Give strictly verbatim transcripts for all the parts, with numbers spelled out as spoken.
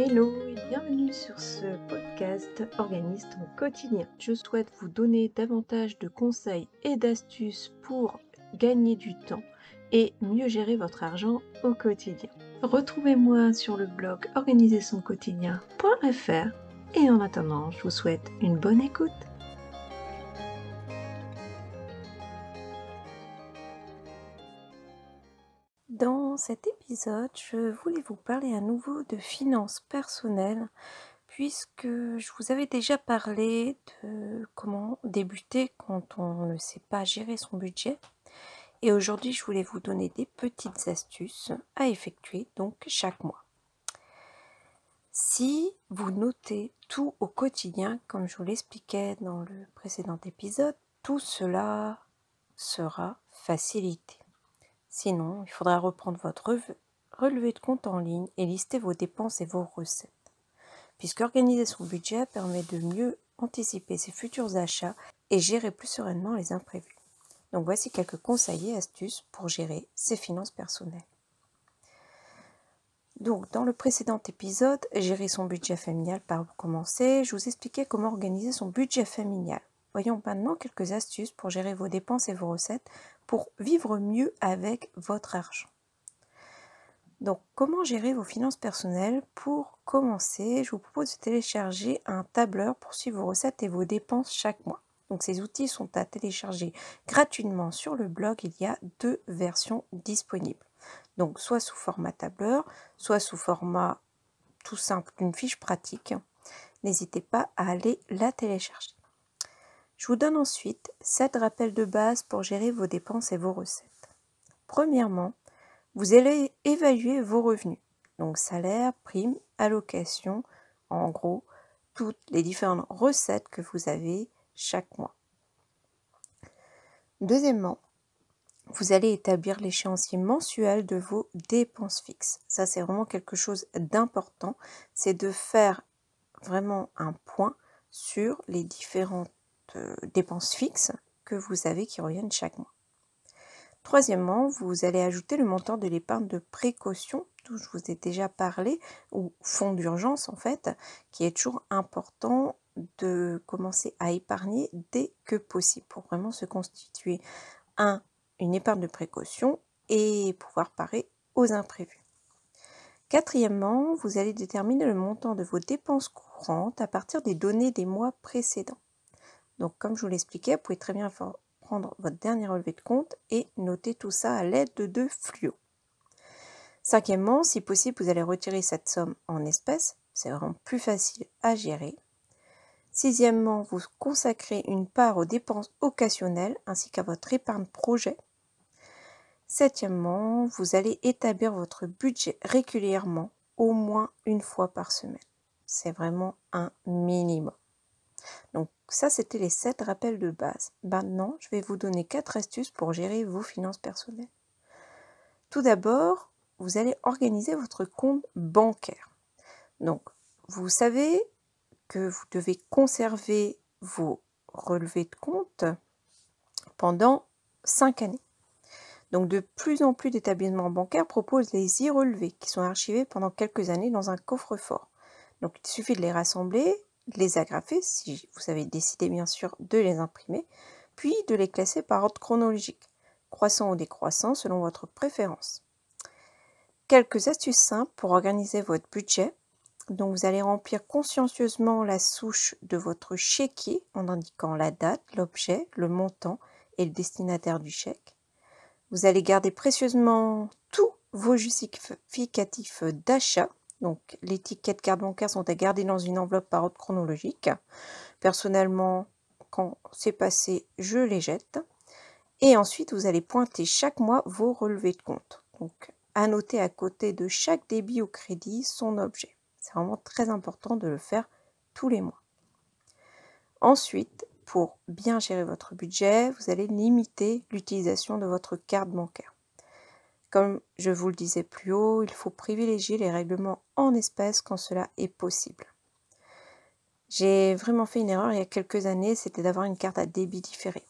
Hello et bienvenue sur ce podcast Organise ton quotidien. Je souhaite vous donner davantage de conseils et d'astuces pour gagner du temps et mieux gérer votre argent au quotidien. Retrouvez-moi sur le blog organiser son quotidien point f r et en attendant, je vous souhaite une bonne écoute. Dans cet épisode, je voulais vous parler à nouveau de finances personnelles puisque je vous avais déjà parlé de comment débuter quand on ne sait pas gérer son budget. Et aujourd'hui, je voulais vous donner des petites astuces à effectuer donc chaque mois. Si vous notez tout au quotidien, comme je vous l'expliquais dans le précédent épisode, tout cela sera facilité. Sinon, il faudra reprendre votre relevé de compte en ligne et lister vos dépenses et vos recettes. Puisque organiser son budget permet de mieux anticiper ses futurs achats et gérer plus sereinement les imprévus. Donc voici quelques conseils et astuces pour gérer ses finances personnelles. Donc dans le précédent épisode, gérer son budget familial par où commencer, je vous expliquais comment organiser son budget familial. Voyons maintenant quelques astuces pour gérer vos dépenses et vos recettes pour vivre mieux avec votre argent. Donc, comment gérer vos finances personnelles? Pour commencer, je vous propose de télécharger un tableur pour suivre vos recettes et vos dépenses chaque mois. Donc, ces outils sont à télécharger gratuitement sur le blog. Il y a deux versions disponibles. Donc, soit sous format tableur, soit sous format tout simple d'une fiche pratique. N'hésitez pas à aller la télécharger. Je vous donne ensuite sept rappels de base pour gérer vos dépenses et vos recettes. Premièrement, vous allez évaluer vos revenus, donc salaire, prime, allocation, en gros, toutes les différentes recettes que vous avez chaque mois. Deuxièmement, vous allez établir l'échéancier mensuel de vos dépenses fixes. Ça, c'est vraiment quelque chose d'important, c'est de faire vraiment un point sur les différentes dépenses fixes que vous avez qui reviennent chaque mois. Troisièmement, vous allez ajouter le montant de l'épargne de précaution dont je vous ai déjà parlé, ou fonds d'urgence en fait, qui est toujours important de commencer à épargner dès que possible pour vraiment se constituer un, une épargne de précaution et pouvoir parer aux imprévus. Quatrièmement, vous allez déterminer le montant de vos dépenses courantes à partir des données des mois précédents. Donc, comme je vous l'expliquais, vous pouvez très bien prendre votre dernier relevé de compte et noter tout ça à l'aide de deux fluos. Cinquièmement, si possible, vous allez retirer cette somme en espèces. C'est vraiment plus facile à gérer. Sixièmement, vous consacrez une part aux dépenses occasionnelles ainsi qu'à votre épargne projet. Septièmement, vous allez établir votre budget régulièrement, au moins une fois par semaine. C'est vraiment un minimum. Donc ça, c'était les sept rappels de base. Maintenant, je vais vous donner quatre astuces pour gérer vos finances personnelles. Tout d'abord, vous allez organiser votre compte bancaire. Donc, vous savez que vous devez conserver vos relevés de compte pendant cinq années. Donc, de plus en plus d'établissements bancaires proposent les e-relevés qui sont archivés pendant quelques années dans un coffre-fort. Donc, il suffit de les rassembler, les agrafer, si vous avez décidé bien sûr de les imprimer, puis de les classer par ordre chronologique, croissant ou décroissant selon votre préférence. Quelques astuces simples pour organiser votre budget. Donc vous allez remplir consciencieusement la souche de votre chéquier en indiquant la date, l'objet, le montant et le destinataire du chèque. Vous allez garder précieusement tous vos justificatifs d'achat. Donc, les tickets de carte bancaire sont à garder dans une enveloppe par ordre chronologique. Personnellement, quand c'est passé, je les jette. Et ensuite, vous allez pointer chaque mois vos relevés de compte. Donc, annoter à côté de chaque débit ou crédit son objet. C'est vraiment très important de le faire tous les mois. Ensuite, pour bien gérer votre budget, vous allez limiter l'utilisation de votre carte bancaire. Comme je vous le disais plus haut, il faut privilégier les règlements en espèces quand cela est possible. J'ai vraiment fait une erreur il y a quelques années, c'était d'avoir une carte à débit différé.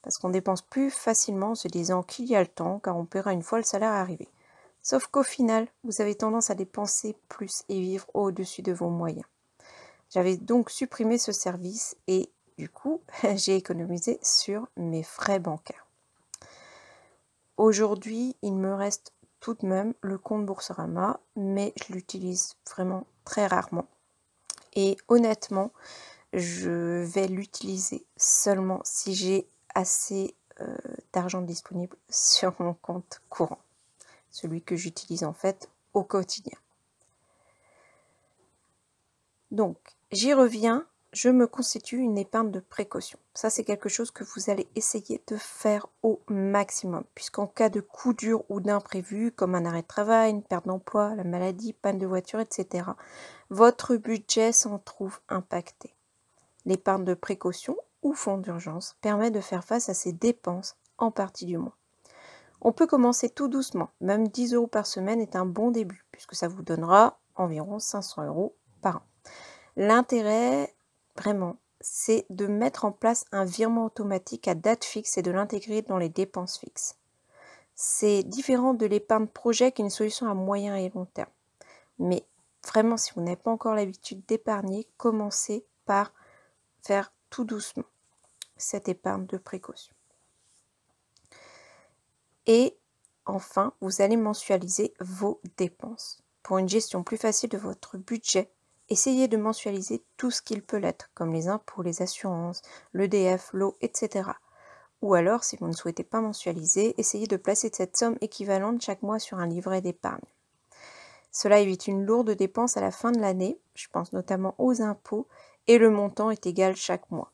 Parce qu'on dépense plus facilement en se disant qu'il y a le temps, car on paiera une fois le salaire arrivé. Sauf qu'au final, vous avez tendance à dépenser plus et vivre au-dessus de vos moyens. J'avais donc supprimé ce service et du coup, j'ai économisé sur mes frais bancaires. Aujourd'hui, il me reste tout de même le compte Boursorama, mais je l'utilise vraiment très rarement. Et honnêtement, je vais l'utiliser seulement si j'ai assez euh, d'argent disponible sur mon compte courant, celui que j'utilise en fait au quotidien. Donc, j'y reviens, je me constitue une épargne de précaution. Ça, c'est quelque chose que vous allez essayer de faire au maximum, puisqu'en cas de coup dur ou d'imprévu, comme un arrêt de travail, une perte d'emploi, la maladie, panne de voiture, et cetera, votre budget s'en trouve impacté. L'épargne de précaution ou fonds d'urgence permet de faire face à ces dépenses, en partie du moins. On peut commencer tout doucement, même dix euros par semaine est un bon début, puisque ça vous donnera environ cinq cents euros par an. L'intérêt, vraiment, c'est de mettre en place un virement automatique à date fixe et de l'intégrer dans les dépenses fixes. C'est différent de l'épargne projet qui est une solution à moyen et long terme. Mais vraiment, si vous n'avez pas encore l'habitude d'épargner, commencez par faire tout doucement cette épargne de précaution. Et enfin, vous allez mensualiser vos dépenses. Pour une gestion plus facile de votre budget, essayez de mensualiser tout ce qu'il peut l'être, comme les impôts, les assurances, l'E D F, l'eau, et cetera. Ou alors, si vous ne souhaitez pas mensualiser, essayez de placer cette somme équivalente chaque mois sur un livret d'épargne. Cela évite une lourde dépense à la fin de l'année, je pense notamment aux impôts, et le montant est égal chaque mois.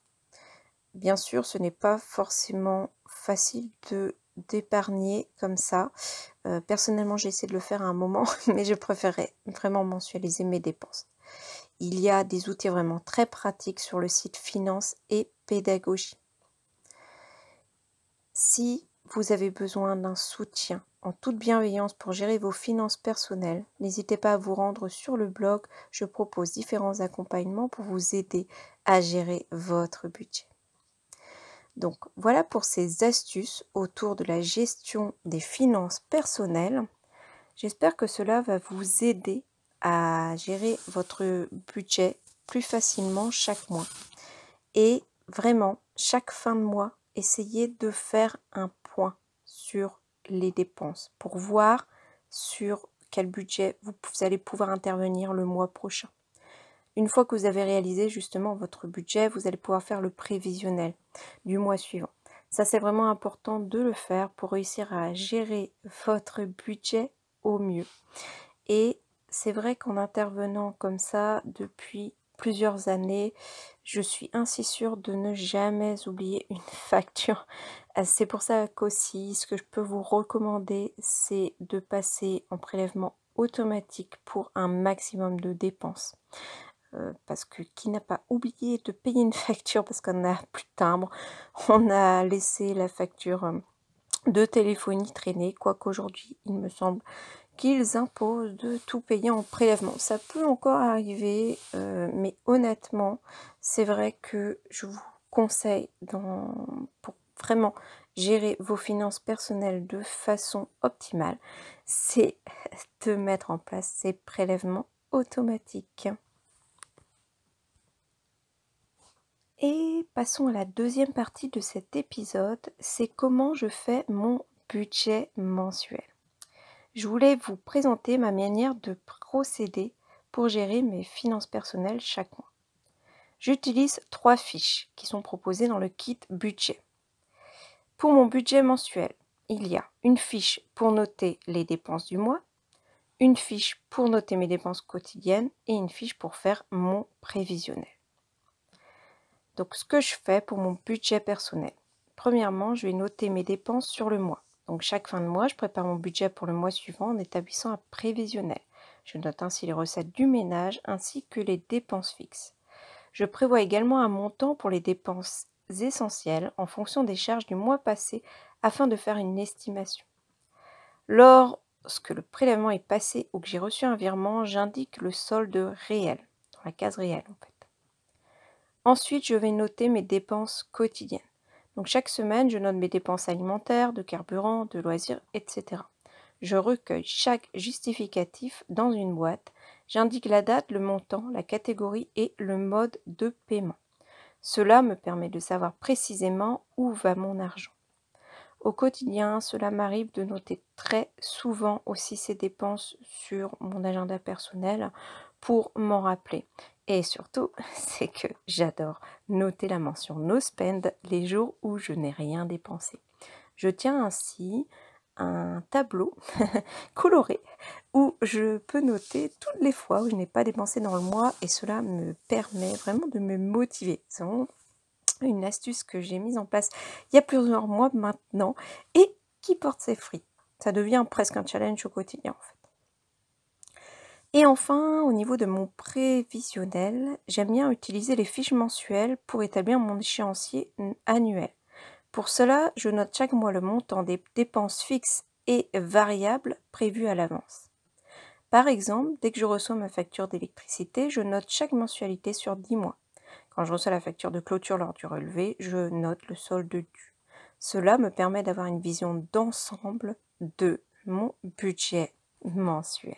Bien sûr, ce n'est pas forcément facile de d'épargner comme ça. Euh, personnellement, j'ai essayé de le faire à un moment, mais je préférais vraiment mensualiser mes dépenses. Il y a des outils vraiment très pratiques sur le site Finances et pédagogie. Si vous avez besoin d'un soutien en toute bienveillance pour gérer vos finances personnelles, n'hésitez pas à vous rendre sur le blog. Je propose différents accompagnements pour vous aider à gérer votre budget. Donc voilà pour ces astuces autour de la gestion des finances personnelles. J'espère que cela va vous aider à gérer votre budget plus facilement chaque mois. Et vraiment, chaque fin de mois, essayez de faire un point sur les dépenses pour voir sur quel budget vous allez pouvoir intervenir le mois prochain. Une fois que vous avez réalisé justement votre budget, vous allez pouvoir faire le prévisionnel du mois suivant. Ça, c'est vraiment important de le faire pour réussir à gérer votre budget au mieux. Et c'est vrai qu'en intervenant comme ça depuis plusieurs années, je suis ainsi sûre de ne jamais oublier une facture. C'est pour ça qu'aussi, ce que je peux vous recommander, c'est de passer en prélèvement automatique pour un maximum de dépenses. Euh, parce que qui n'a pas oublié de payer une facture parce qu'on n'a plus de timbre, on a laissé la facture de téléphonie traîner, quoique aujourd'hui il me semble qu'ils imposent de tout payer en prélèvement. Ça peut encore arriver, euh, mais honnêtement, c'est vrai que je vous conseille dans, pour vraiment gérer vos finances personnelles de façon optimale, c'est de mettre en place ces prélèvements automatiques. Et passons à la deuxième partie de cet épisode, c'est comment je fais mon budget mensuel. Je voulais vous présenter ma manière de procéder pour gérer mes finances personnelles chaque mois. J'utilise trois fiches qui sont proposées dans le kit budget. Pour mon budget mensuel, il y a une fiche pour noter les dépenses du mois, une fiche pour noter mes dépenses quotidiennes et une fiche pour faire mon prévisionnel. Donc, ce que je fais pour mon budget personnel. Premièrement, je vais noter mes dépenses sur le mois. Donc, chaque fin de mois, je prépare mon budget pour le mois suivant en établissant un prévisionnel. Je note ainsi les recettes du ménage ainsi que les dépenses fixes. Je prévois également un montant pour les dépenses essentielles en fonction des charges du mois passé afin de faire une estimation. Lorsque le prélèvement est passé ou que j'ai reçu un virement, j'indique le solde réel, dans la case réelle en fait. Ensuite, je vais noter mes dépenses quotidiennes. Donc chaque semaine, je note mes dépenses alimentaires, de carburant, de loisirs, et cetera. Je recueille chaque justificatif dans une boîte. J'indique la date, le montant, la catégorie et le mode de paiement. Cela me permet de savoir précisément où va mon argent. Au quotidien, cela m'arrive de noter très souvent aussi ces dépenses sur mon agenda personnel pour m'en rappeler. Et surtout, c'est que j'adore noter la mention no spend les jours où je n'ai rien dépensé. Je tiens ainsi un tableau coloré où je peux noter toutes les fois où je n'ai pas dépensé dans le mois et cela me permet vraiment de me motiver. C'est vraiment une astuce que j'ai mise en place il y a plusieurs mois maintenant et qui porte ses fruits. Ça devient presque un challenge au quotidien en fait. Et enfin, au niveau de mon prévisionnel, j'aime bien utiliser les fiches mensuelles pour établir mon échéancier annuel. Pour cela, je note chaque mois le montant des dépenses fixes et variables prévues à l'avance. Par exemple, dès que je reçois ma facture d'électricité, je note chaque mensualité sur dix mois. Quand je reçois la facture de clôture lors du relevé, je note le solde dû. Cela me permet d'avoir une vision d'ensemble de mon budget mensuel.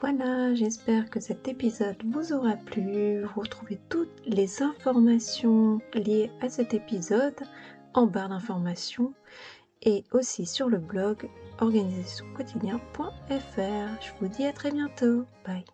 Voilà, j'espère que cet épisode vous aura plu. Vous retrouvez toutes les informations liées à cet épisode en barre d'informations et aussi sur le blog organisation quotidien point F R. Je vous dis à très bientôt. Bye.